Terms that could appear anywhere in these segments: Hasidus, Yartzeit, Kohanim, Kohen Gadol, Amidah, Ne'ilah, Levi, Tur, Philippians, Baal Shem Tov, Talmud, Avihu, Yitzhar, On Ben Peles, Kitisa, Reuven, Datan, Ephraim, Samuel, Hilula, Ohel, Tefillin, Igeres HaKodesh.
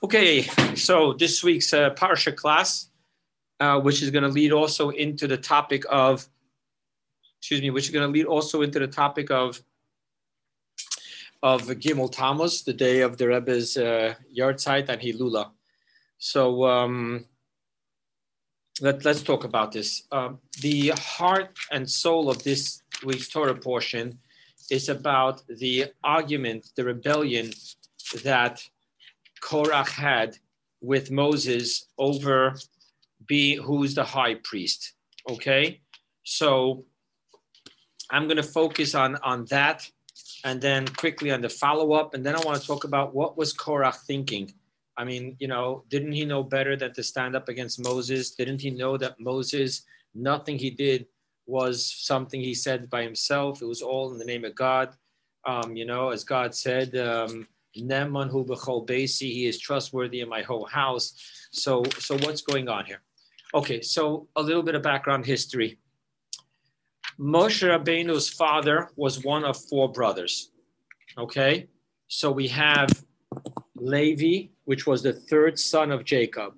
Okay, so this week's Parsha class, which is going to lead also into the topic of, of Gimel Tammuz, the day of the Rebbe's Yartzeit and Hilula. So let's talk about this. The heart and soul of this week's Torah portion is about the argument, the rebellion that Korach had with Moses over who's the high priest. Okay, so I'm going to focus on that, and then quickly on the follow-up, and then I want to talk about what was Korach thinking. I mean, you know, didn't he know better than to stand up against Moses? Didn't he know that Moses, nothing he did was something he said by himself? It was all in the name of God. You know, as God said, Neman hu b'chol beisi, he is trustworthy in my whole house. So what's going on here? Okay, so a little bit of background history. Moshe Rabbeinu's father was one of four brothers. Okay, so we have Levi, which was the third son of Jacob.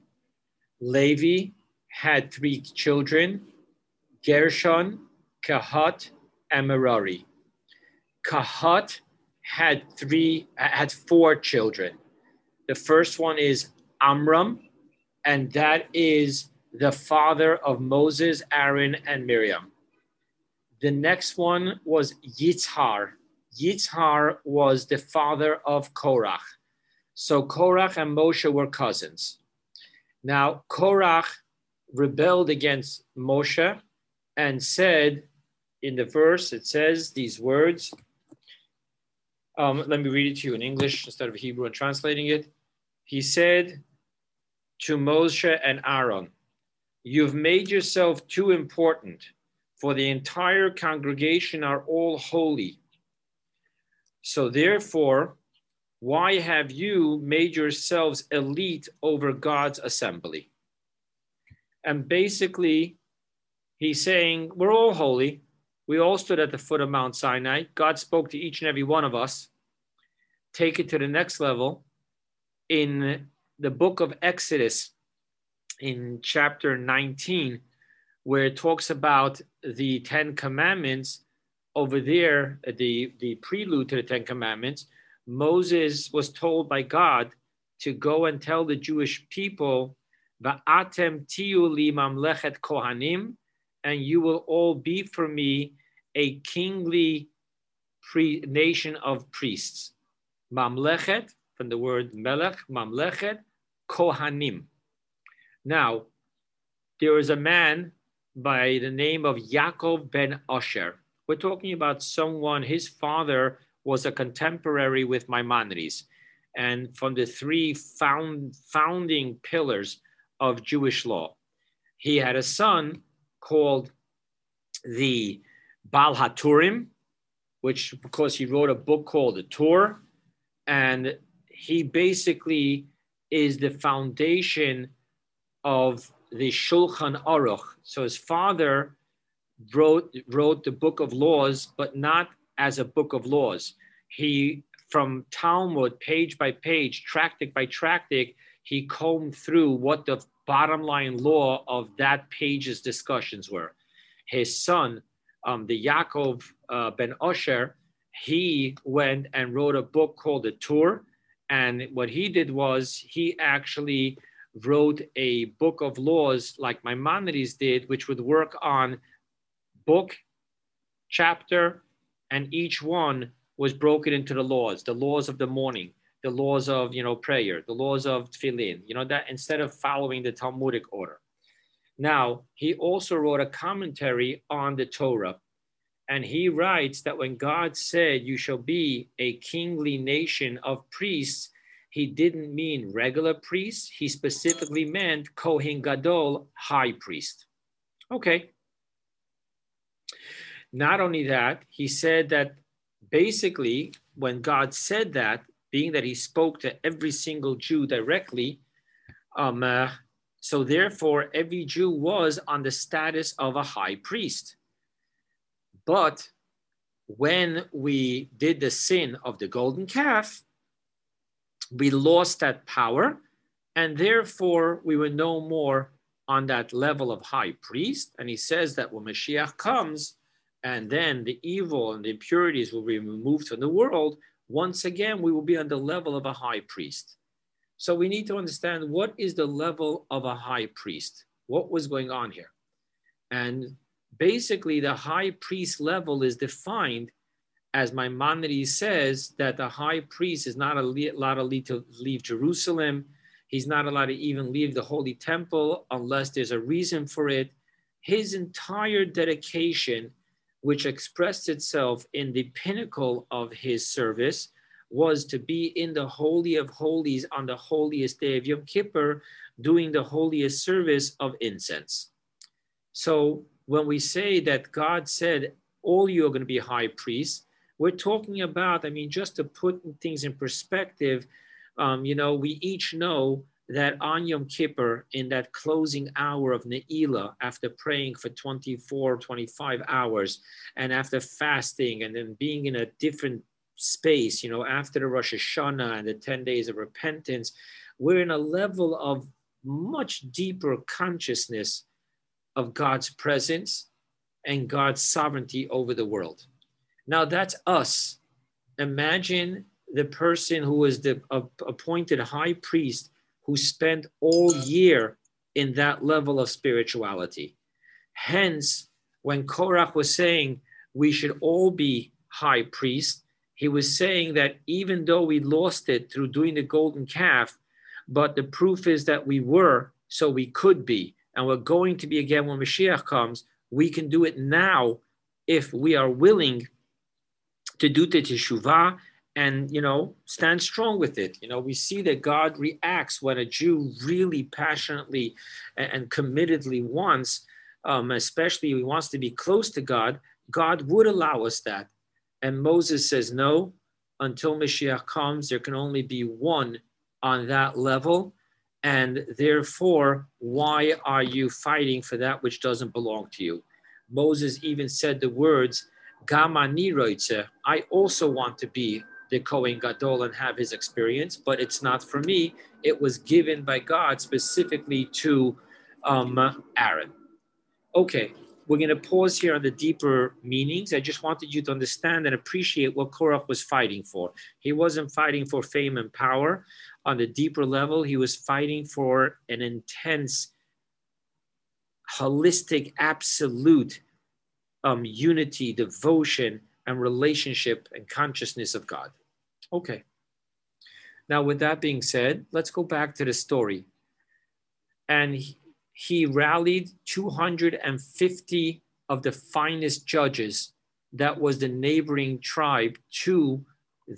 Levi had three children: Gershon, Kohat, and Merari. Kohat had four children. The first one is Amram, and that is the father of Moses, Aaron, and Miriam. The next one was Yitzhar. Yitzhar was the father of Korach. So Korach and Moshe were cousins. Now Korach rebelled against Moshe and said, in the verse it says these words, let me read it to you in English instead of Hebrew and translating it. He said to Moshe and Aaron, "You've made yourself too important, for the entire congregation are all holy. So therefore, why have you made yourselves elite over God's assembly?" And basically, he's saying, we're all holy. We all stood at the foot of Mount Sinai. God spoke to each and every one of us. Take it to the next level. In the book of Exodus, in chapter 19, where it talks about the Ten Commandments, over there, the prelude to the Ten Commandments, Moses was told by God to go and tell the Jewish people, "Va'atem tiyu li mamlechet kohanim," and you will all be for me a kingly nation of priests. Mamlechet, from the word melech, mamlechet, kohanim. Now, there is a man by the name of Yaakov ben Asher. We're talking about someone, his father was a contemporary with Maimonides, and from the three founding pillars of Jewish law. He had a son called the Baal HaTurim, which, because he wrote a book called the Tur, and he basically is the foundation of the Shulchan Aruch. So his father wrote the book of laws, but not as a book of laws. He, from Talmud, page by page, tractic by tractic, he combed through what the bottom line law of that page's discussions were. His son, the Yaakov ben Asher, he went and wrote a book called the Tur, and what he did was he actually wrote a book of laws like Maimonides did, which would work on book, chapter, and each one was broken into the laws of the morning, the laws of, you know, prayer, the laws of tefillin, you know, that instead of following the Talmudic order. Now, he also wrote a commentary on the Torah, and he writes that when God said, "You shall be a kingly nation of priests," he didn't mean regular priests. He specifically meant Kohen Gadol, high priest. Okay. Not only that, he said that basically when God said that, being that he spoke to every single Jew directly, so therefore every Jew was on the status of a high priest. But when we did the sin of the golden calf, we lost that power And therefore, we will know more on that level of high priest. And he says that when Mashiach comes, and then the evil and the impurities will be removed from the world, once again, we will be on the level of a high priest. So we need to understand, what is the level of a high priest? What was going on here? And basically, the high priest level is defined, as Maimonides says, that the high priest is not allowed to leave Jerusalem. He's not allowed to even leave the Holy Temple unless there's a reason for it. His entire dedication, which expressed itself in the pinnacle of his service, was to be in the Holy of Holies on the holiest day of Yom Kippur, doing the holiest service of incense. So when we say that God said, all you are going to be high priests, we're talking about, I mean, just to put things in perspective, you know, we each know that on Yom Kippur, in that closing hour of Ne'ilah, after praying for 24, 25 hours, and after fasting, and then being in a different space, you know, after the Rosh Hashanah and the 10 days of repentance, we're in a level of much deeper consciousness of God's presence and God's sovereignty over the world. Now that's us. Imagine the person who was the appointed high priest, who spent all year in that level of spirituality. Hence, when Korach was saying we should all be high priests, he was saying that even though we lost it through doing the golden calf, but the proof is that we were, so we could be, and we're going to be again when Mashiach comes. We can do it now if we are willing to do the teshuvah and, you know, stand strong with it. You know, we see that God reacts when a Jew really passionately and committedly wants, especially he wants to be close to God, God would allow us that. And Moses says, no, until Mashiach comes, there can only be one on that level. And therefore, why are you fighting for that which doesn't belong to you? Moses even said the words, Gam ani roitze, I also want to be the Kohen Gadol and have his experience, but it's not for me. It was given by God specifically to Aaron. Okay, we're going to pause here on the deeper meanings. I just wanted you to understand and appreciate what Korach was fighting for. He wasn't fighting for fame and power. On the deeper level, he was fighting for an intense, holistic, absolute unity, devotion, and relationship and consciousness of God. Okay. Now, with that being said, let's go back to the story. And he rallied 250 of the finest judges that was the neighboring tribe to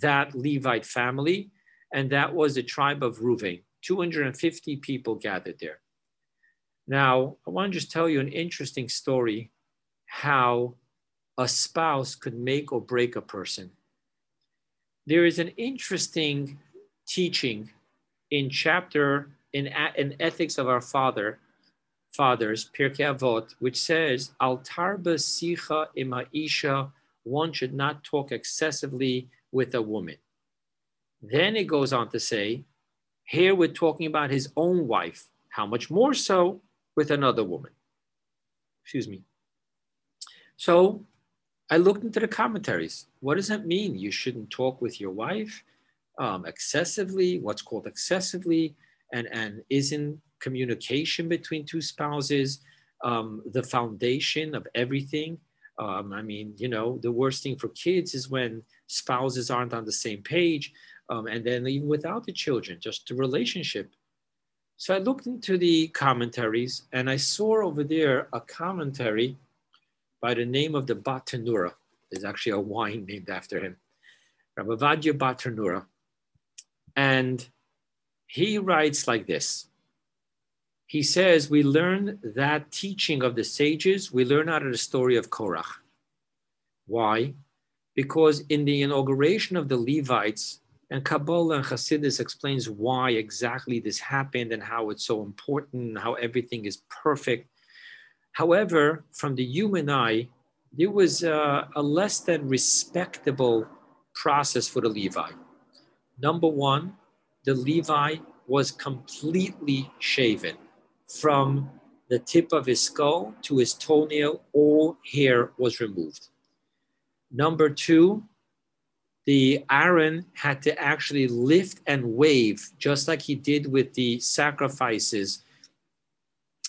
that Levite family. And that was the tribe of Reuven. 250 people gathered there. Now, I want to just tell you an interesting story, how a spouse could make or break a person. There is an interesting teaching in chapter, in Ethics of Our Fathers, Pirkei Avot, which says, Al tarba sicha im ha'isha, one should not talk excessively with a woman. Then it goes on to say, here we're talking about his own wife, how much more so with another woman. Excuse me. So I looked into the commentaries. What does that mean? You shouldn't talk with your wife excessively, what's called excessively, and isn't communication between two spouses the foundation of everything? I mean, you know, the worst thing for kids is when spouses aren't on the same page. And then even without the children, just the relationship. So I looked into the commentaries and I saw over there a commentary by the name of the Bartenura. There's actually a wine named after him, Rabbi Ovadia Bartenura. And he writes like this. He says, we learn that teaching of the sages, we learn out of the story of Korach. Why? Because in the inauguration of the Levites, and Kabbalah and Hasidus explains why exactly this happened and how it's so important, how everything is perfect. However, from the human eye, there was a less than respectable process for the Levi. Number one, the Levi was completely shaven from the tip of his skull to his toenail. All hair was removed. Number two, the Aaron had to actually lift and wave, just like he did with the sacrifices.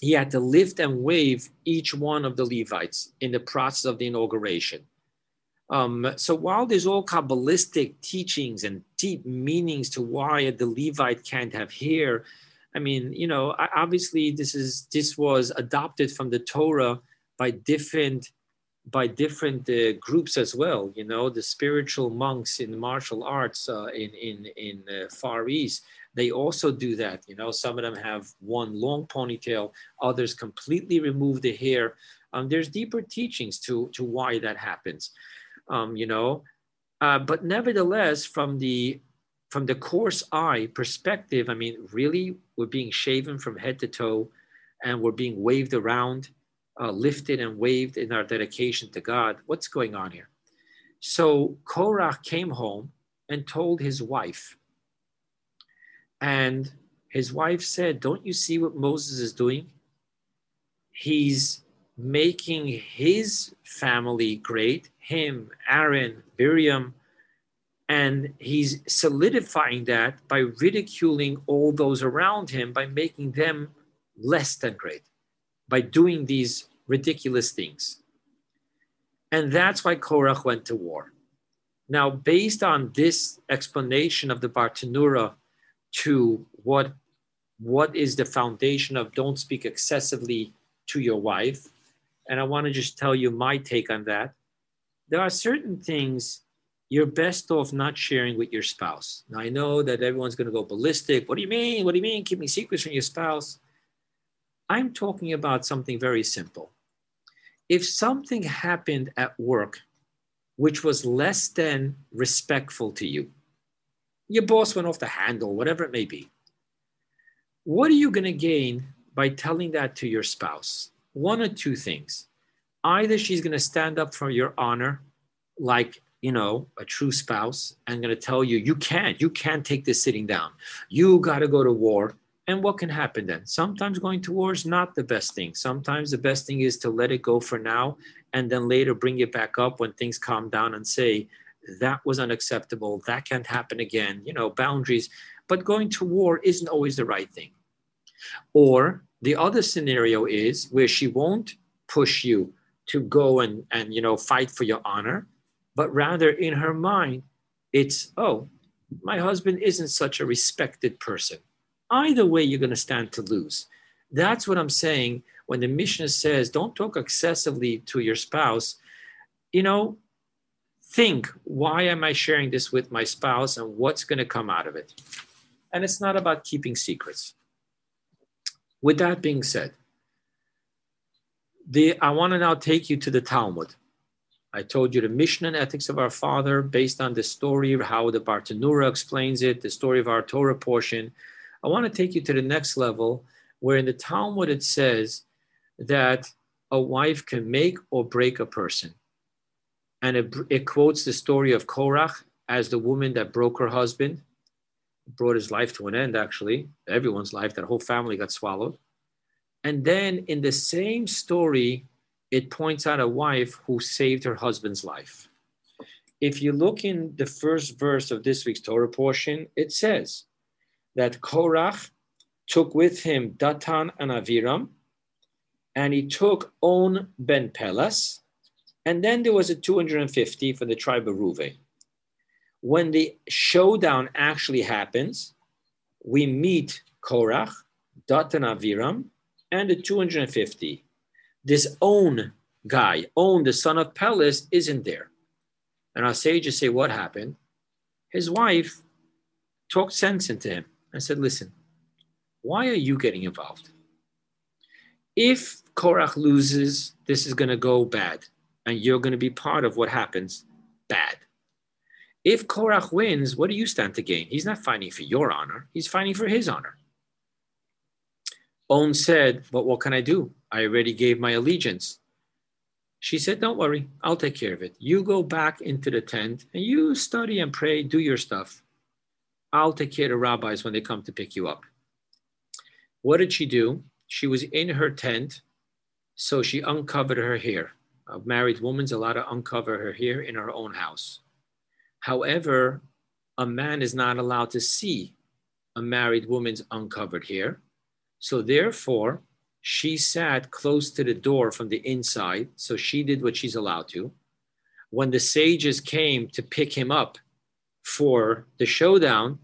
He had to lift and wave each one of the Levites in the process of the inauguration. So while there's all Kabbalistic teachings and deep meanings to why the Levite can't have hair, I mean, you know, obviously this was adopted from the Torah by different groups as well. You know, the spiritual monks in the martial arts in Far East, they also do that. You know, some of them have one long ponytail, others completely remove the hair. There's deeper teachings to why that happens. You know, but nevertheless, from the coarse eye perspective, I mean, really, we're being shaven from head to toe, and we're being waved around, lifted and waved in our dedication to God. What's going on here? So Korach came home and told his wife. And his wife said, "Don't you see what Moses is doing? He's making his family great, him, Aaron, Miriam, and he's solidifying that by ridiculing all those around him, by making them less than great, by doing these ridiculous things." And that's why Korach went to war. Now, based on this explanation of the Bartenura to what is the foundation of don't speak excessively to your wife, and I want to just tell you my take on that. There are certain things you're best off not sharing with your spouse. Now, I know that everyone's going to go ballistic. What do you mean? What do you mean? Keeping secrets from your spouse. I'm talking about something very simple. If something happened at work which was less than respectful to you, your boss went off the handle, whatever it may be, what are you going to gain by telling that to your spouse? One or two things. Either she's going to stand up for your honor, like, you know, a true spouse, and going to tell you, you can't take this sitting down. You got to go to war. And what can happen then? Sometimes going to war is not the best thing. Sometimes the best thing is to let it go for now, and then later bring it back up when things calm down and say, that was unacceptable. That can't happen again. You know, boundaries. But going to war isn't always the right thing. Or the other scenario is where she won't push you to go and you know, fight for your honor, but rather in her mind, it's, oh, my husband isn't such a respected person. Either way, you're going to stand to lose. That's what I'm saying when the Mishnah says, don't talk excessively to your spouse. You know, think, why am I sharing this with my spouse and what's going to come out of it? And it's not about keeping secrets. With that being said, I want to now take you to the Talmud. I told you the Mishnah and Ethics of Our Father, based on the story of how the Bartenura explains it, the story of our Torah portion. I want to take you to the next level, where in the Talmud it says that a wife can make or break a person. And it quotes the story of Korach as the woman that broke her husband. Brought his life to an end, actually, everyone's life, that whole family got swallowed. And then in the same story, it points out a wife who saved her husband's life. If you look in the first verse of this week's Torah portion, it says that Korach took with him Datan and Aviram, and he took On Ben Peles, and then there was a 250 for the tribe of Reuven. When the showdown actually happens, we meet Korach, Datan Aviram, and the 250. This own guy, own the son of Peles, isn't there. And our sages say, what happened? His wife talked sense into him and said, listen, why are you getting involved? If Korach loses, this is going to go bad, and you're going to be part of what happens bad. If Korach wins, what do you stand to gain? He's not fighting for your honor. He's fighting for his honor. On said, but what can I do? I already gave my allegiance. She said, don't worry. I'll take care of it. You go back into the tent and you study and pray, do your stuff. I'll take care of the rabbis when they come to pick you up. What did she do? She was in her tent, so she uncovered her hair. A married woman's allowed to uncover her hair in her own house. However, a man is not allowed to see a married woman's uncovered hair. So therefore, she sat close to the door from the inside, so she did what she's allowed to. When the sages came to pick him up for the showdown,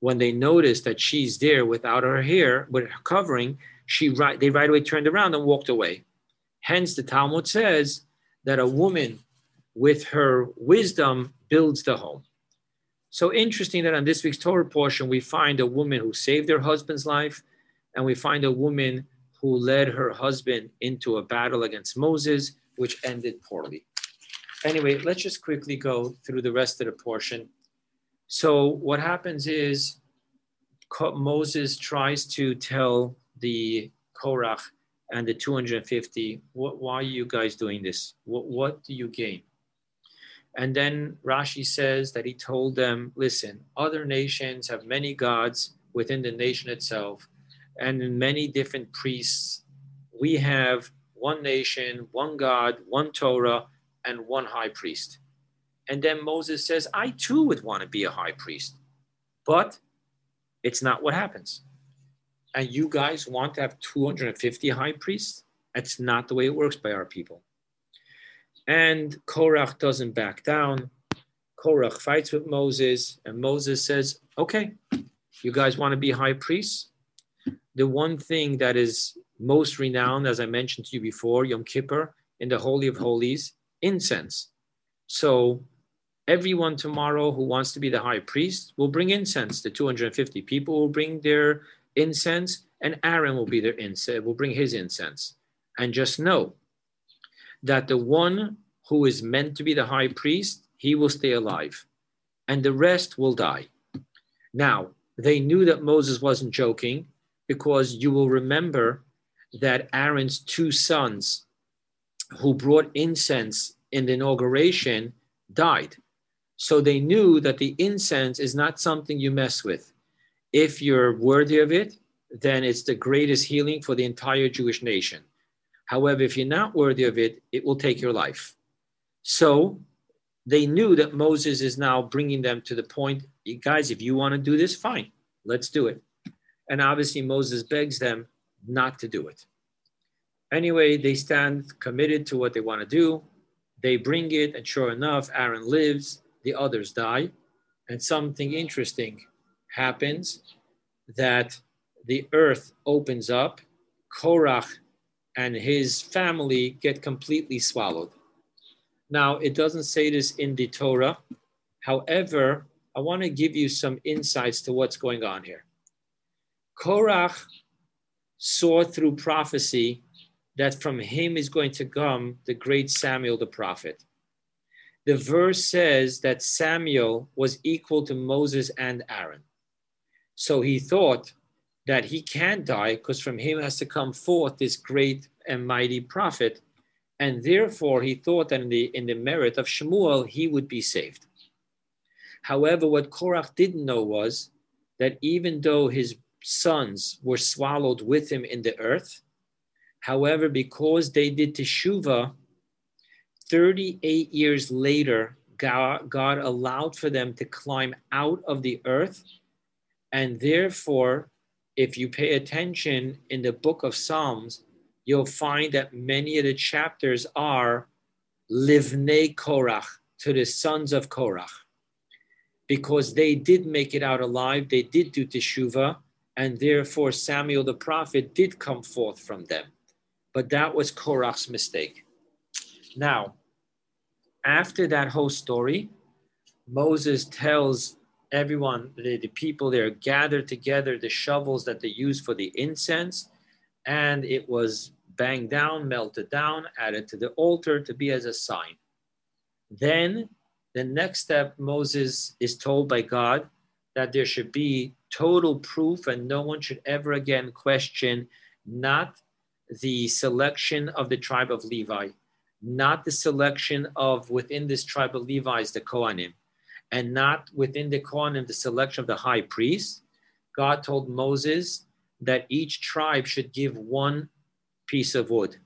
when they noticed that she's there without her hair, with her covering, they right away turned around and walked away. Hence, the Talmud says that a woman with her wisdom builds the home. So interesting that on this week's Torah portion, we find a woman who saved her husband's life, and we find a woman who led her husband into a battle against Moses, which ended poorly. Anyway, let's just quickly go through the rest of the portion. So what happens is Moses tries to tell the Korach and the 250, why are you guys doing this? What do you gain? And then Rashi says that he told them, listen, other nations have many gods within the nation itself and many different priests. We have one nation, one God, one Torah, and one high priest. And then Moses says, I too would want to be a high priest, but it's not what happens. And you guys want to have 250 high priests? That's not the way it works by our people. And Korach doesn't back down. Korach fights with Moses, and Moses says, okay, you guys want to be high priests? The one thing that is most renowned, as I mentioned to you before, Yom Kippur, in the Holy of Holies, incense. So everyone tomorrow who wants to be the high priest will bring incense. The 250 people will bring their incense, and Aaron will bring his incense. And just know that the one who is meant to be the high priest, he will stay alive, and the rest will die. Now, they knew that Moses wasn't joking, because you will remember that Aaron's two sons who brought incense in the inauguration died. So they knew that the incense is not something you mess with. If you're worthy of it, then it's the greatest healing for the entire Jewish nation. However, if you're not worthy of it, it will take your life. So they knew that Moses is now bringing them to the point, guys, if you want to do this, fine, let's do it. And obviously Moses begs them not to do it. Anyway, they stand committed to what they want to do. They bring it, and sure enough, Aaron lives, the others die. And something interesting happens, that the earth opens up, Korach and his family get completely swallowed. Now, it doesn't say this in the Torah. However, I want to give you some insights to what's going on here. Korach saw through prophecy that from him is going to come the great Samuel the prophet. The verse says that Samuel was equal to Moses and Aaron. So he thought that he can't die, because from him has to come forth this great and mighty prophet. And therefore, he thought that in the merit of Shemuel, he would be saved. However, what Korach didn't know was that even though his sons were swallowed with him in the earth, however, because they did teshuvah, 38 years later, God allowed for them to climb out of the earth. And therefore, if you pay attention in the book of Psalms, you'll find that many of the chapters are Livnei Korach, to the sons of Korach, because they did make it out alive, they did do teshuvah, and therefore Samuel the prophet did come forth from them. But that was Korach's mistake. Now, after that whole story, Moses tells everyone, the people there gathered together the shovels that they used for the incense, and it was banged down, melted down, added to the altar to be as a sign. Then the next step, Moses is told by God that there should be total proof, and no one should ever again question not the selection of the tribe of Levi, not the selection of within this tribe of Levi is the Kohanim, and not within the Kohen and the selection of the high priest. God told Moses that each tribe should give one piece of wood,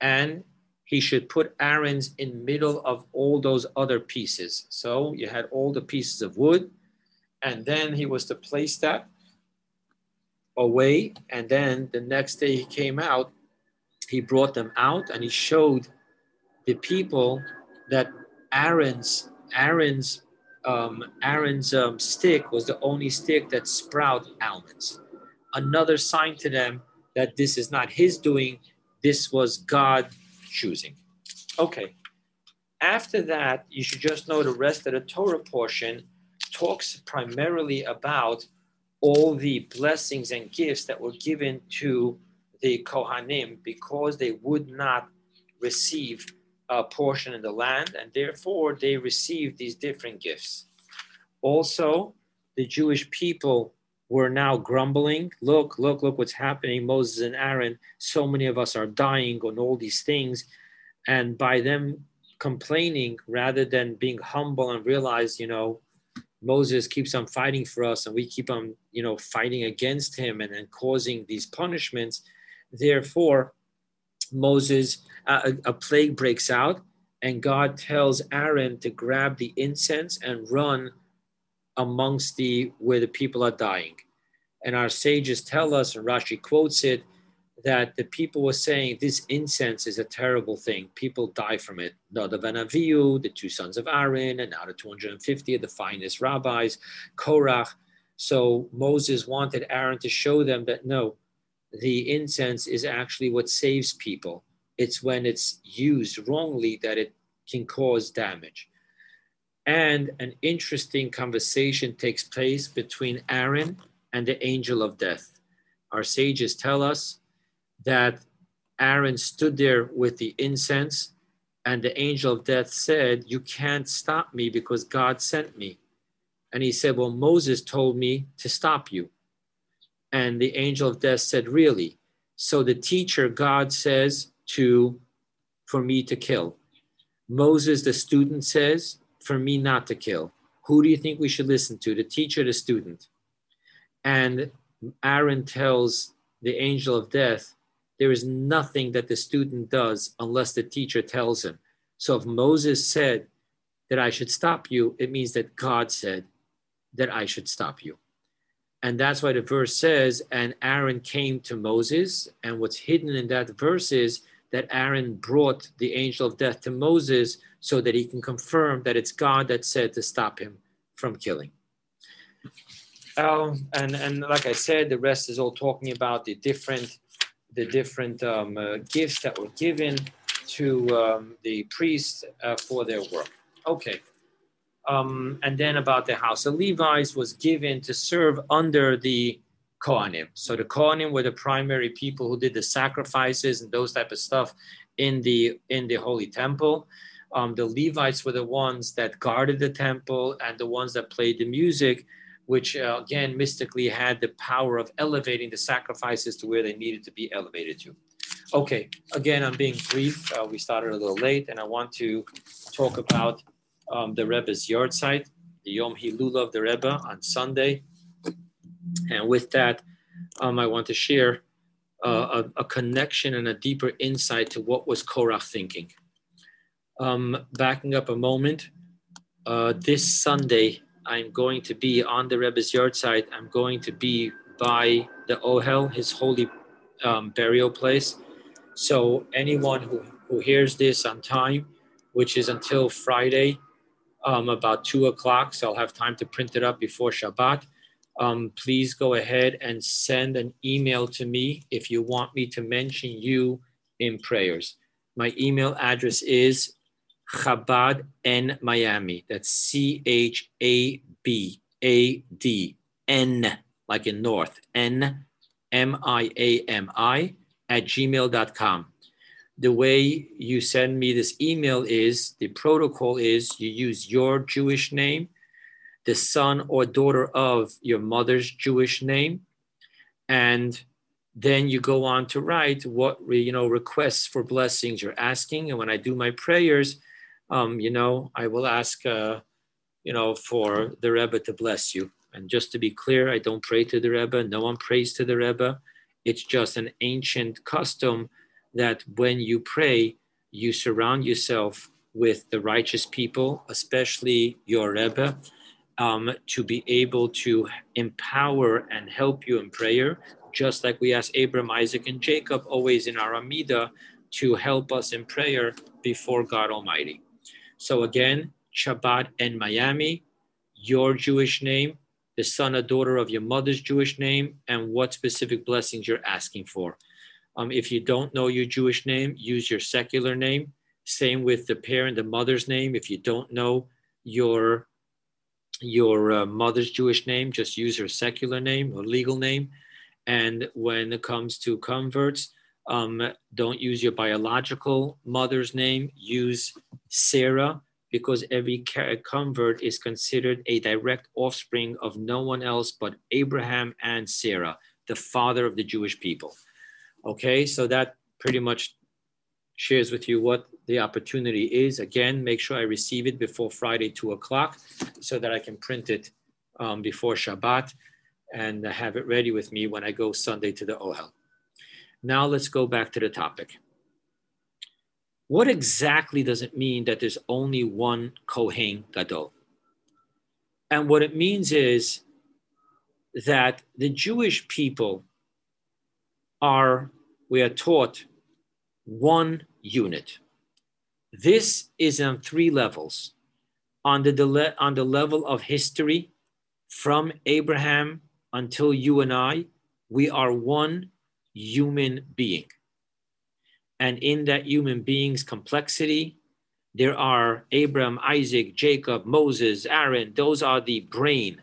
and he should put Aaron's in middle of all those other pieces. So you had all the pieces of wood, and then he was to place that away, and then the next day he came out, he brought them out, and he showed the people that Aaron's stick was the only stick that sprouted almonds. Another sign to them that this is not his doing, this was God choosing. Okay, after that, you should just know the rest of the Torah portion talks primarily about all the blessings and gifts that were given to the Kohanim because they would not receive a portion in the land, and therefore they received these different gifts. Also, the Jewish people were now grumbling. Look what's happening, Moses and Aaron. So many of us are dying on all these things. And by them complaining rather than being humble and realize, you know, Moses keeps on fighting for us and we keep on, you know, fighting against him and causing these punishments. Therefore, Moses, a plague breaks out, and God tells Aaron to grab the incense and run amongst where the people are dying. And our sages tell us, and Rashi quotes it, that the people were saying, this incense is a terrible thing. People die from it. Nadav and Avihu, the two sons of Aaron, and now the 250 of the finest rabbis, Korach. So Moses wanted Aaron to show them that no, the incense is actually what saves people. It's when it's used wrongly that it can cause damage. And an interesting conversation takes place between Aaron and the angel of death. Our sages tell us that Aaron stood there with the incense, and the angel of death said, you can't stop me because God sent me. And he said, well, Moses told me to stop you. And the angel of death said, really? So the teacher, God says for me to kill. Moses, the student, says, for me not to kill. Who do you think we should listen to? The teacher, the student? And Aaron tells the angel of death, there is nothing that the student does unless the teacher tells him. So if Moses said that I should stop you, it means that God said that I should stop you. And that's why the verse says, and Aaron came to Moses. And what's hidden in that verse is that Aaron brought the angel of death to Moses so that he can confirm that it's God that said to stop him from killing. And like I said, the rest is all talking about the different gifts that were given to the priests for their work. Okay. And then about the house of Levi's was given to serve under the Kohanim. So the Kohanim were the primary people who did the sacrifices and those type of stuff in the Holy Temple. The Levites were the ones that guarded the temple and the ones that played the music, which again, mystically had the power of elevating the sacrifices to where they needed to be elevated to. Okay, again, I'm being brief. We started a little late, and I want to talk about the Rebbe's Yartzeit, the Yom Hilula of the Rebbe on Sunday. And with that, I want to share a connection and a deeper insight to what was Korach thinking. Backing up a moment, this Sunday, I'm going to be on the Rebbe's Yartzeit. I'm going to be by the Ohel, his holy burial place. So anyone who hears this on time, which is until Friday, about 2:00. So I'll have time to print it up before Shabbat. Please go ahead and send an email to me if you want me to mention you in prayers. My email address is Chabad N Miami. That's CHABAD N, like in North, NMIAMI @gmail.com. The way you send me this email is, the protocol is you use your Jewish name, the son or daughter of your mother's Jewish name. And then you go on to write what, requests for blessings you're asking. And when I do my prayers, I will ask, you know, for the Rebbe to bless you. And just to be clear, I don't pray to the Rebbe. No one prays to the Rebbe. It's just an ancient custom that when you pray, you surround yourself with the righteous people, especially your Rebbe, to be able to empower and help you in prayer, just like we ask Abraham, Isaac, and Jacob always in our Amidah to help us in prayer before God Almighty. So again, Chabad and Miami, your Jewish name, the son or daughter of your mother's Jewish name, and what specific blessings you're asking for. If you don't know your Jewish name, use your secular name. Same with the parent, the mother's name. If you don't know your mother's Jewish name, just use her secular name or legal name. And when it comes to converts, don't use your biological mother's name. Use Sarah, because every convert is considered a direct offspring of no one else but Abraham and Sarah, the father of the Jewish people. Okay, so that pretty much shares with you what the opportunity is. Again, make sure I receive it before Friday, 2 o'clock, so that I can print it before Shabbat and have it ready with me when I go Sunday to the Ohel. Now let's go back to the topic. What exactly does it mean that there's only one Kohen Gadol? And what it means is that the Jewish people we are taught one unit. This is on three levels. On the level of history, from Abraham until you and I, we are one human being. And in that human being's complexity, there are Abraham, Isaac, Jacob, Moses, Aaron. Those are the brain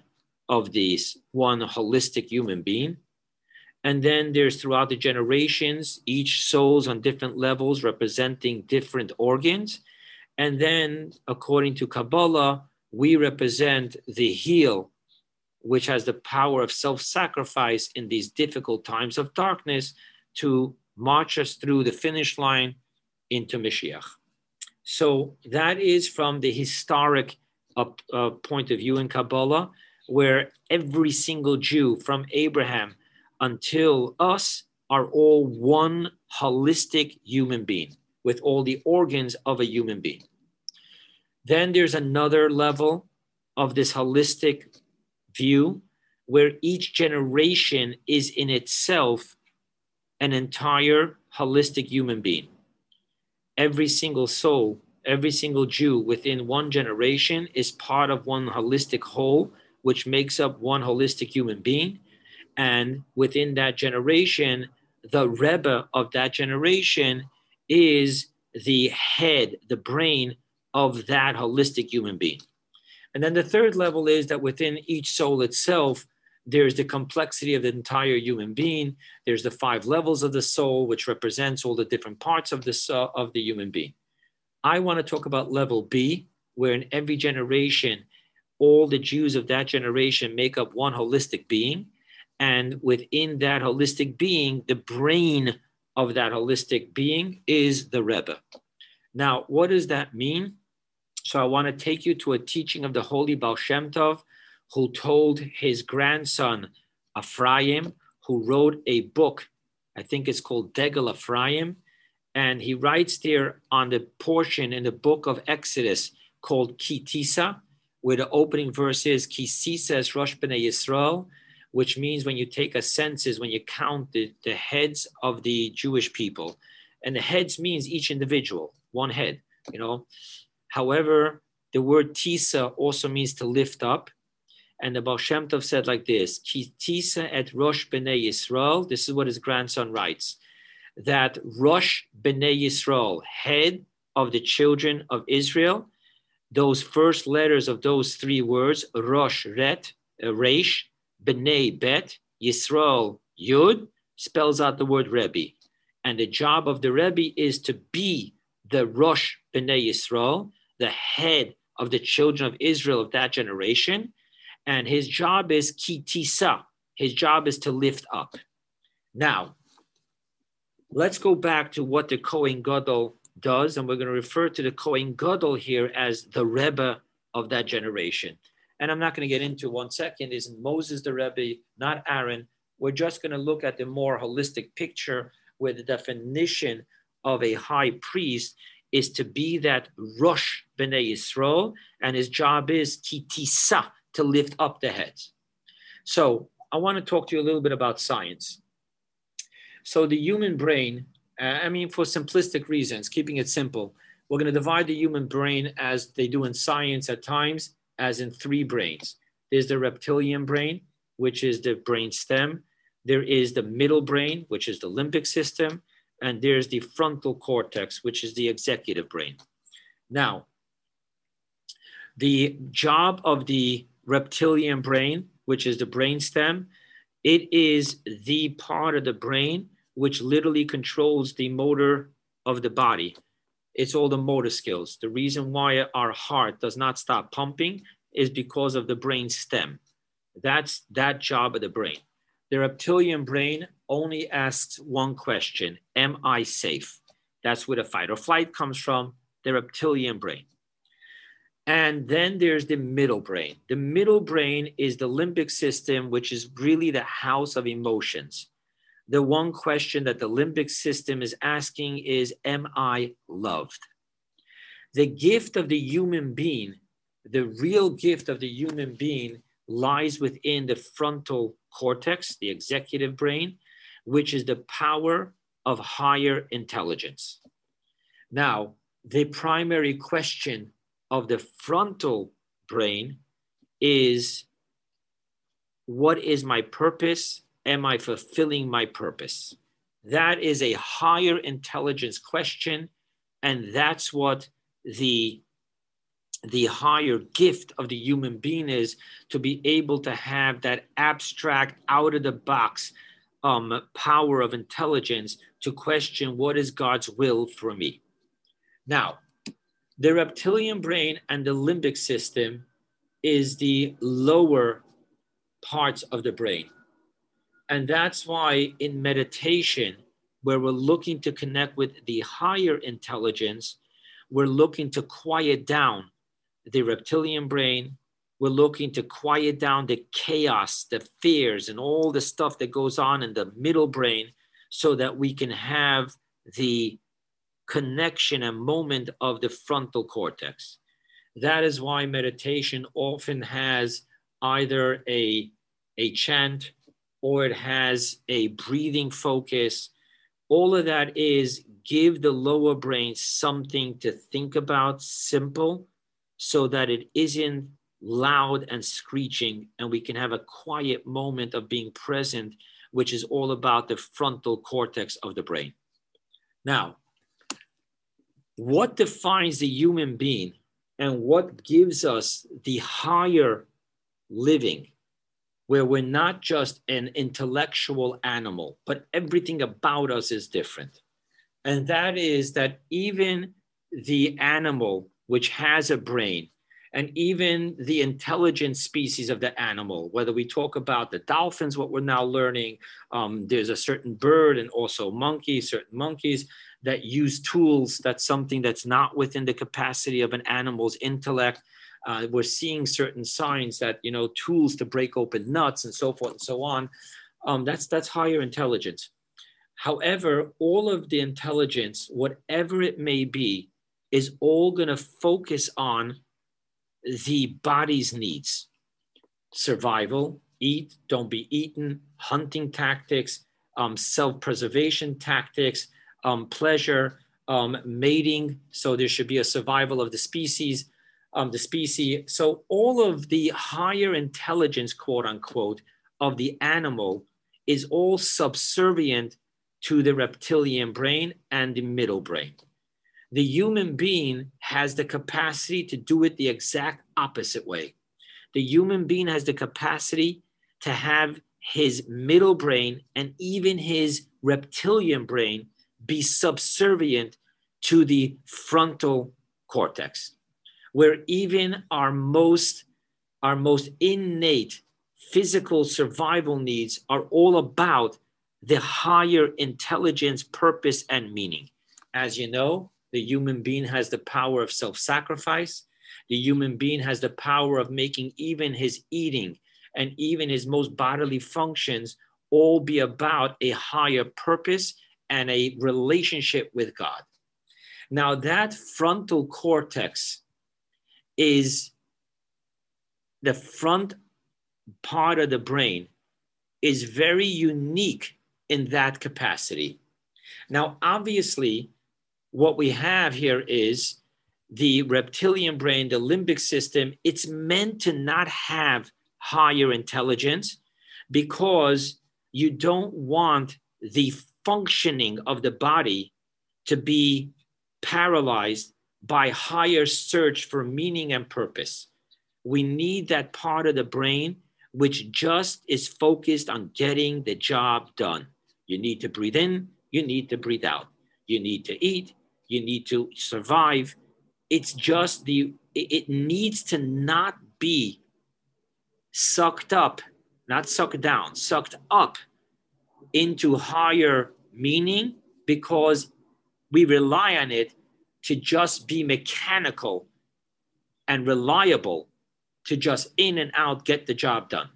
of this one holistic human being. And then there's throughout the generations, each soul's on different levels representing different organs. And then according to Kabbalah, we represent the heel, which has the power of self-sacrifice in these difficult times of darkness to march us through the finish line into Mashiach. So that is from the historic point of view in Kabbalah, where every single Jew from Abraham until us are all one holistic human being with all the organs of a human being. Then there's another level of this holistic view where each generation is in itself an entire holistic human being. Every single soul, every single Jew within one generation is part of one holistic whole, which makes up one holistic human being. And within that generation, the Rebbe of that generation is the head, the brain of that holistic human being. And then the third level is that within each soul itself, there's the complexity of the entire human being. There's the five levels of the soul, which represents all the different parts of the human being. I want to talk about level B, where in every generation, all the Jews of that generation make up one holistic being. And within that holistic being, the brain of that holistic being is the Rebbe. Now, what does that mean? So I want to take you to a teaching of the holy Baal Shem Tov, who told his grandson, Ephraim, who wrote a book, I think it's called Degel Ephraim, and he writes there on the portion in the book of Exodus called Kitisa, where the opening verse is, Kisisa Rosh B'nai Yisrael, which means when you take a census, when you count the heads of the Jewish people, and the heads means each individual, one head, you know. However, the word Tisa also means to lift up, and the Baal Shem Tov said like this, Kitisa et Rosh B'nai Yisrael, this is what his grandson writes, that Rosh B'nai Yisrael, head of the children of Israel, those first letters of those three words, Rosh Ret, Resh, B'nai Bet, Yisrael Yud, spells out the word Rebbe. And the job of the Rebbe is to be the Rosh B'nai Yisrael, the head of the children of Israel of that generation, and his job is kitisa. His job is to lift up. Now, let's go back to what the Kohen Gadol does, and we're going to refer to the Kohen Gadol here as the Rebbe of that generation. And I'm not going to get into one second, isn't Moses the Rebbe, not Aaron. We're just going to look at the more holistic picture where the definition of a high priest is to be that Rosh B'nai Yisrael, and his job is Kitisa, to lift up the head. So I want to talk to you a little bit about science. So the human brain, I mean, for simplistic reasons, keeping it simple, we're going to divide the human brain as they do in science at times, as in three brains. There's the reptilian brain, which is the brain stem. There is the middle brain, which is the limbic system. And there's the frontal cortex, which is the executive brain. Now, the job of the reptilian brain, which is the brain stem, it is the part of the brain which literally controls the motor of the body. It's all the motor skills. The reason why our heart does not stop pumping is because of the brain stem. That's that job of the brain. The reptilian brain only asks one question: am I safe? That's where the fight or flight comes from, the reptilian brain. And then there's the middle brain. The middle brain is the limbic system, which is really the house of emotions. The one question that the limbic system is asking is, am I loved? The gift of the human being, the real gift of the human being, lies within the frontal cortex, the executive brain, which is the power of higher intelligence. Now, the primary question of the frontal brain is, what is my purpose? Am I fulfilling my purpose? That is a higher intelligence question, and that's what the higher gift of the human being is, to be able to have that abstract, out-of-the-box power of intelligence to question, what is God's will for me? Now, the reptilian brain and the limbic system is the lower parts of the brain. And that's why in meditation, where we're looking to connect with the higher intelligence, we're looking to quiet down the reptilian brain. We're looking to quiet down the chaos, the fears, and all the stuff that goes on in the middle brain, so that we can have the connection and moment of the frontal cortex. That is why meditation often has either a chant, or it has a breathing focus. All of that is give the lower brain something to think about, simple, so that it isn't loud and screeching, and we can have a quiet moment of being present, which is all about the frontal cortex of the brain. Now, what defines the human being and what gives us the higher living, where we're not just an intellectual animal, but everything about us is different? And that is that even the animal, which has a brain, and even the intelligent species of the animal, whether we talk about the dolphins, what we're now learning, there's a certain bird and also monkeys, certain monkeys that use tools. That's something that's not within the capacity of an animal's intellect. We're seeing certain signs that, you know, tools to break open nuts and so forth and so on. That's higher intelligence. However, all of the intelligence, whatever it may be, is all going to focus on the body's needs: survival, eat, don't be eaten, hunting tactics, self-preservation tactics, pleasure, mating. So there should be a survival of the species. So all of the higher intelligence, quote unquote, of the animal is all subservient to the reptilian brain and the middle brain. The human being has the capacity to do it the exact opposite way. The human being has the capacity to have his middle brain and even his reptilian brain be subservient to the frontal cortex, where even our most innate physical survival needs are all about the higher intelligence, purpose, and meaning. As you know, the human being has the power of self-sacrifice. The human being has the power of making even his eating and even his most bodily functions all be about a higher purpose and a relationship with God. Now, that frontal cortex is the front part of the brain, is very unique in that capacity. Now, obviously, what we have here is the reptilian brain, the limbic system. It's meant to not have higher intelligence because you don't want the functioning of the body to be paralyzed by higher search for meaning and purpose. We need that part of the brain which just is focused on getting the job done. You need to breathe in, you need to breathe out. You need to eat, you need to survive. It's just it needs to not be sucked up, not sucked down, sucked up into higher meaning, because we rely on it to just be mechanical and reliable, to just in and out, get the job done.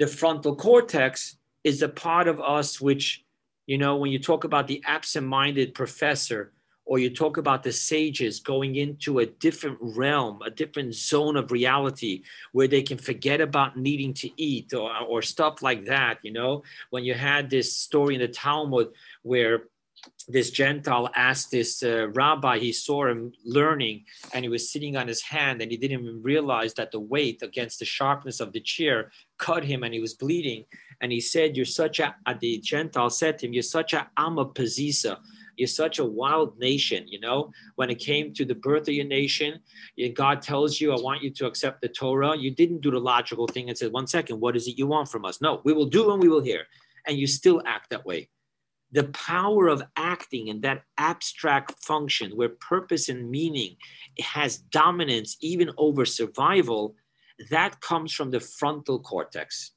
The frontal cortex is the part of us which, you know, when you talk about the absent-minded professor, or you talk about the sages going into a different realm, a different zone of reality where they can forget about needing to eat or stuff like that, you know, when you had this story in the Talmud where this Gentile asked this rabbi, he saw him learning and he was sitting on his hand and he didn't even realize that the weight against the sharpness of the chair cut him and he was bleeding. And he said, the Gentile said to him, you're such a amapazisa, you're such a wild nation, you know, when it came to the birth of your nation, God tells you, I want you to accept the Torah. You didn't do the logical thing and said, 1 second, what is it you want from us? No, we will do and we will hear. And you still act that way. The power of acting in that abstract function where purpose and meaning has dominance even over survival, that comes from the frontal cortex.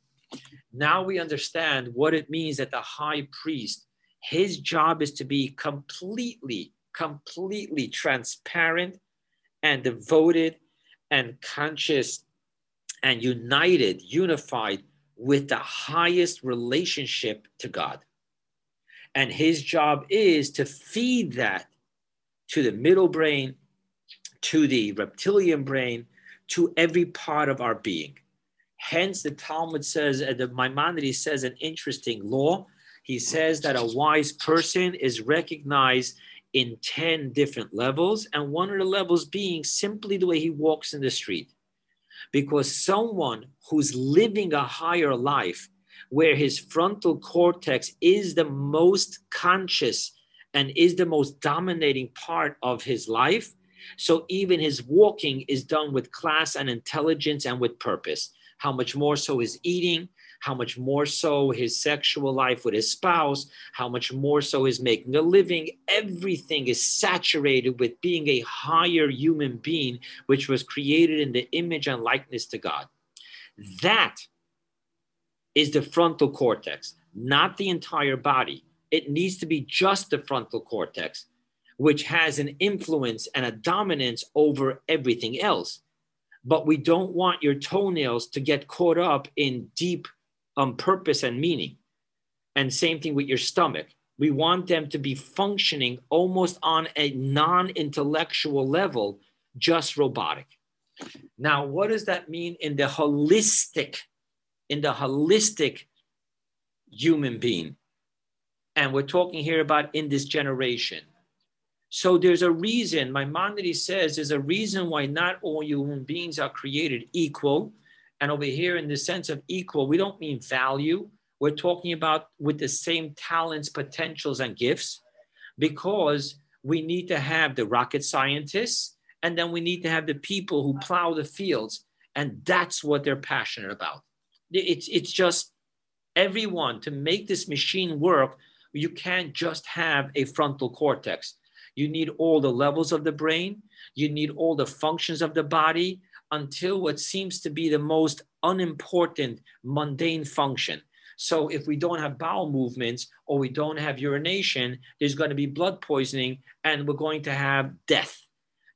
Now we understand what it means that the high priest, his job is to be completely transparent and devoted and conscious and unified with the highest relationship to God. And his job is to feed that to the middle brain, to the reptilian brain, to every part of our being. Hence, the Talmud says, the Maimonides says an interesting law. He says that a wise person is recognized in 10 different levels, and one of the levels being simply the way he walks in the street. Because someone who's living a higher life, where his frontal cortex is the most conscious and is the most dominating part of his life. So even his walking is done with class and intelligence and with purpose. How much more so his eating, how much more so his sexual life with his spouse, how much more so his making a living. Everything is saturated with being a higher human being, which was created in the image and likeness to God. That is the frontal cortex, not the entire body. It needs to be just the frontal cortex, which has an influence and a dominance over everything else. But we don't want your toenails to get caught up in deep purpose and meaning. And same thing with your stomach. We want them to be functioning almost on a non-intellectual level, just robotic. Now, what does that mean in the holistic human being? And we're talking here about in this generation. So there's a reason, Maimonides says, there's a reason why not all human beings are created equal. And over here in the sense of equal, we don't mean value. We're talking about with the same talents, potentials, and gifts, because we need to have the rocket scientists, and then we need to have the people who plow the fields. And that's what they're passionate about. It's just everyone, to make this machine work, you can't just have a frontal cortex. You need all the levels of the brain. You need all the functions of the body until what seems to be the most unimportant, mundane function. So if we don't have bowel movements or we don't have urination, there's going to be blood poisoning and we're going to have death.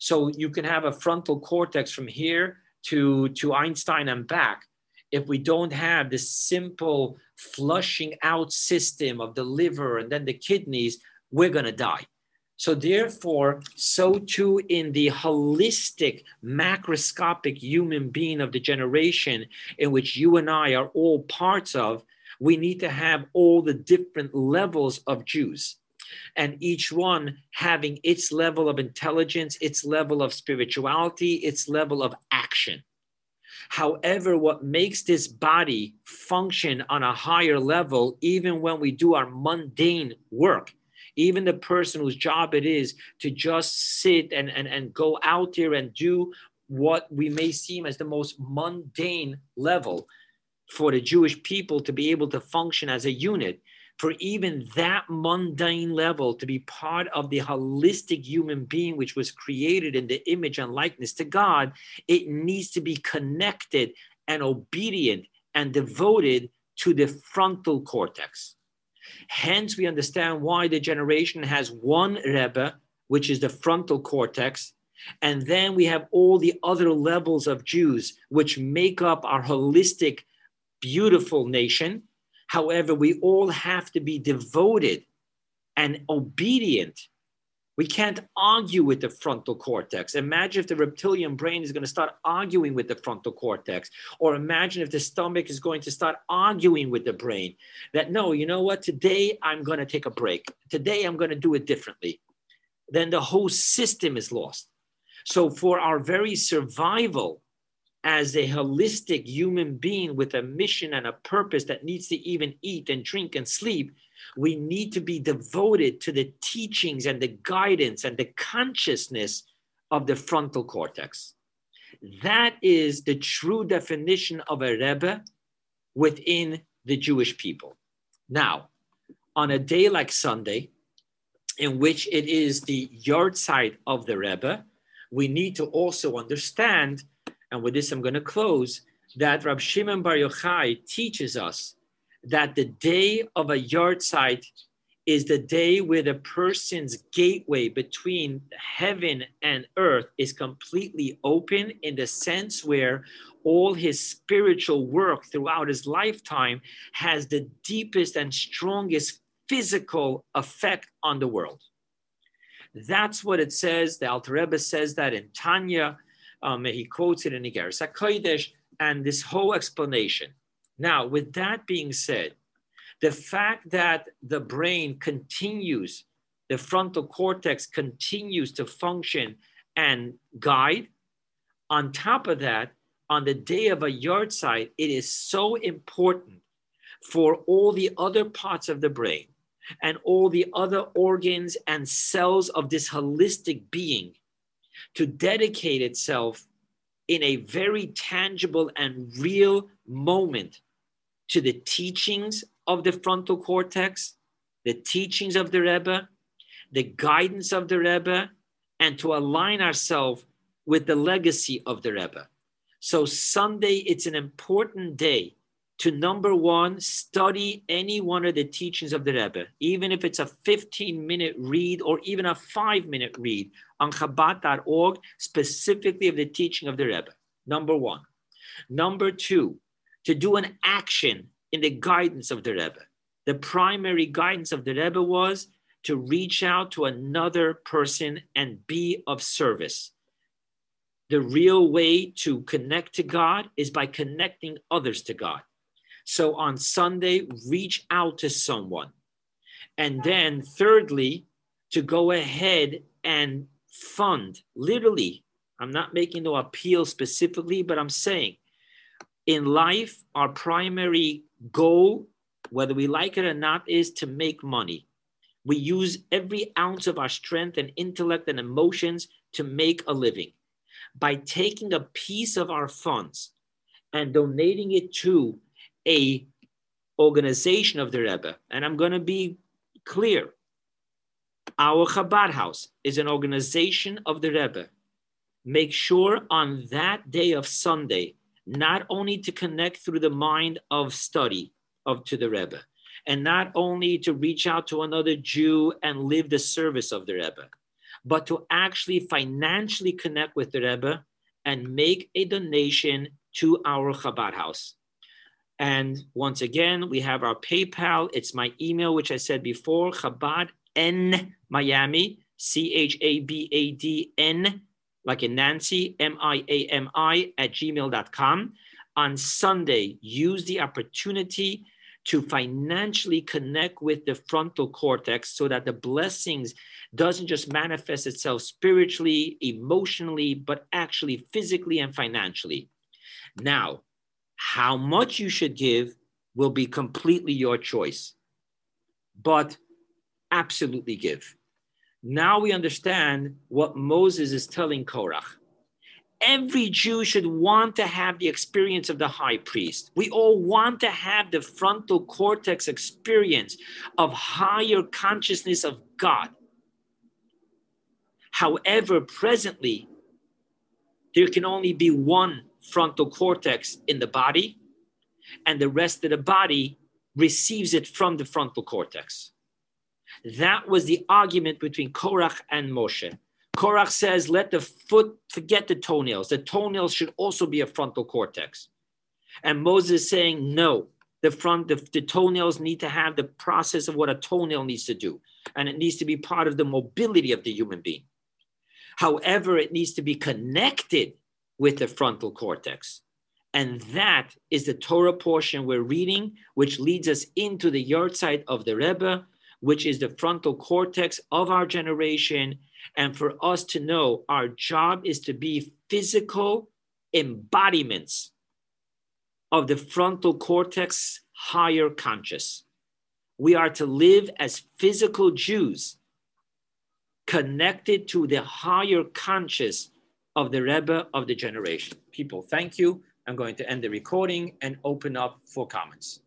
So you can have a frontal cortex from here to Einstein and back. If we don't have this simple flushing out system of the liver and then the kidneys, we're going to die. So therefore, so too in the holistic, macroscopic human being of the generation in which you and I are all parts of, we need to have all the different levels of Jews, and each one having its level of intelligence, its level of spirituality, its level of action. However, what makes this body function on a higher level, even when we do our mundane work, even the person whose job it is to just sit and go out there and do what we may seem as the most mundane level for the Jewish people to be able to function as a unit, for even that mundane level to be part of the holistic human being, which was created in the image and likeness to God, it needs to be connected and obedient and devoted to the frontal cortex. Hence, we understand why the generation has one Rebbe, which is the frontal cortex, and then we have all the other levels of Jews, which make up our holistic, beautiful nation. However, we all have to be devoted and obedient. We can't argue with the frontal cortex. Imagine if the reptilian brain is going to start arguing with the frontal cortex, or imagine if the stomach is going to start arguing with the brain that, no, you know what, today I'm going to take a break. Today I'm going to do it differently. Then the whole system is lost. So for our very survival, as a holistic human being with a mission and a purpose that needs to even eat and drink and sleep, we need to be devoted to the teachings and the guidance and the consciousness of the frontal cortex. That is the true definition of a Rebbe within the Jewish people. Now, on a day like Sunday, in which it is the Yartzeit of the Rebbe, we need to also understand, and with this I'm going to close, that Rav Shimon Bar Yochai teaches us that the day of a Yartzeit is the day where the person's gateway between heaven and earth is completely open, in the sense where all his spiritual work throughout his lifetime has the deepest and strongest physical effect on the world. That's what it says. The Alter Rebbe says that in Tanya. He quotes it in the Igeres HaKodesh and this whole explanation. Now, with that being said, the fact that the brain continues, the frontal cortex continues to function and guide, on top of that, on the day of a Yartzeit, it is so important for all the other parts of the brain and all the other organs and cells of this holistic being to dedicate itself in a very tangible and real moment to the teachings of the frontal cortex, the teachings of the Rebbe, the guidance of the Rebbe, and to align ourselves with the legacy of the Rebbe. So Sunday, it's an important day to, number one, study any one of the teachings of the Rebbe, even if it's a 15-minute read or even a 5-minute read on Chabad.org, specifically of the teaching of the Rebbe, number one. Number two, to do an action in the guidance of the Rebbe. The primary guidance of the Rebbe was to reach out to another person and be of service. The real way to connect to God is by connecting others to God. So on Sunday, reach out to someone. And then thirdly, to go ahead and fund, literally, I'm not making no appeal specifically, but I'm saying in life, our primary goal, whether we like it or not, is to make money. We use every ounce of our strength and intellect and emotions to make a living. By taking a piece of our funds and donating it to a organization of the Rebbe, and I'm going to be clear, our Chabad house is an organization of the Rebbe. Make sure on that day of Sunday, not only to connect through the mind of study to the Rebbe, and not only to reach out to another Jew and live the service of the Rebbe, but to actually financially connect with the Rebbe and make a donation to our Chabad house. And once again, we have our PayPal. It's my email, which I said before, ChabadN Miami, CHABADN, like in Nancy, MIAMI at gmail.com. On Sunday, use the opportunity to financially connect with the frontal cortex so that the blessings doesn't just manifest itself spiritually, emotionally, but actually physically and financially. Now, how much you should give will be completely your choice, but absolutely give. Now we understand what Moses is telling Korach. Every Jew should want to have the experience of the high priest. We all want to have the frontal cortex experience of higher consciousness of God. However, presently, there can only be one frontal cortex in the body, and the rest of the body receives it from the frontal cortex. That was the argument between Korach and Moshe. Korach says, let the foot forget the toenails. The toenails should also be a frontal cortex. And Moses is saying, no, the toenails need to have the process of what a toenail needs to do. And it needs to be part of the mobility of the human being. However, it needs to be connected with the frontal cortex. And that is the Torah portion we're reading, which leads us into the Yartzeit of the Rebbe, which is the frontal cortex of our generation. And for us to know, our job is to be physical embodiments of the frontal cortex, higher conscious. We are to live as physical Jews connected to the higher conscious of the Rebbe of the generation. People, thank you. I'm going to end the recording and open up for comments.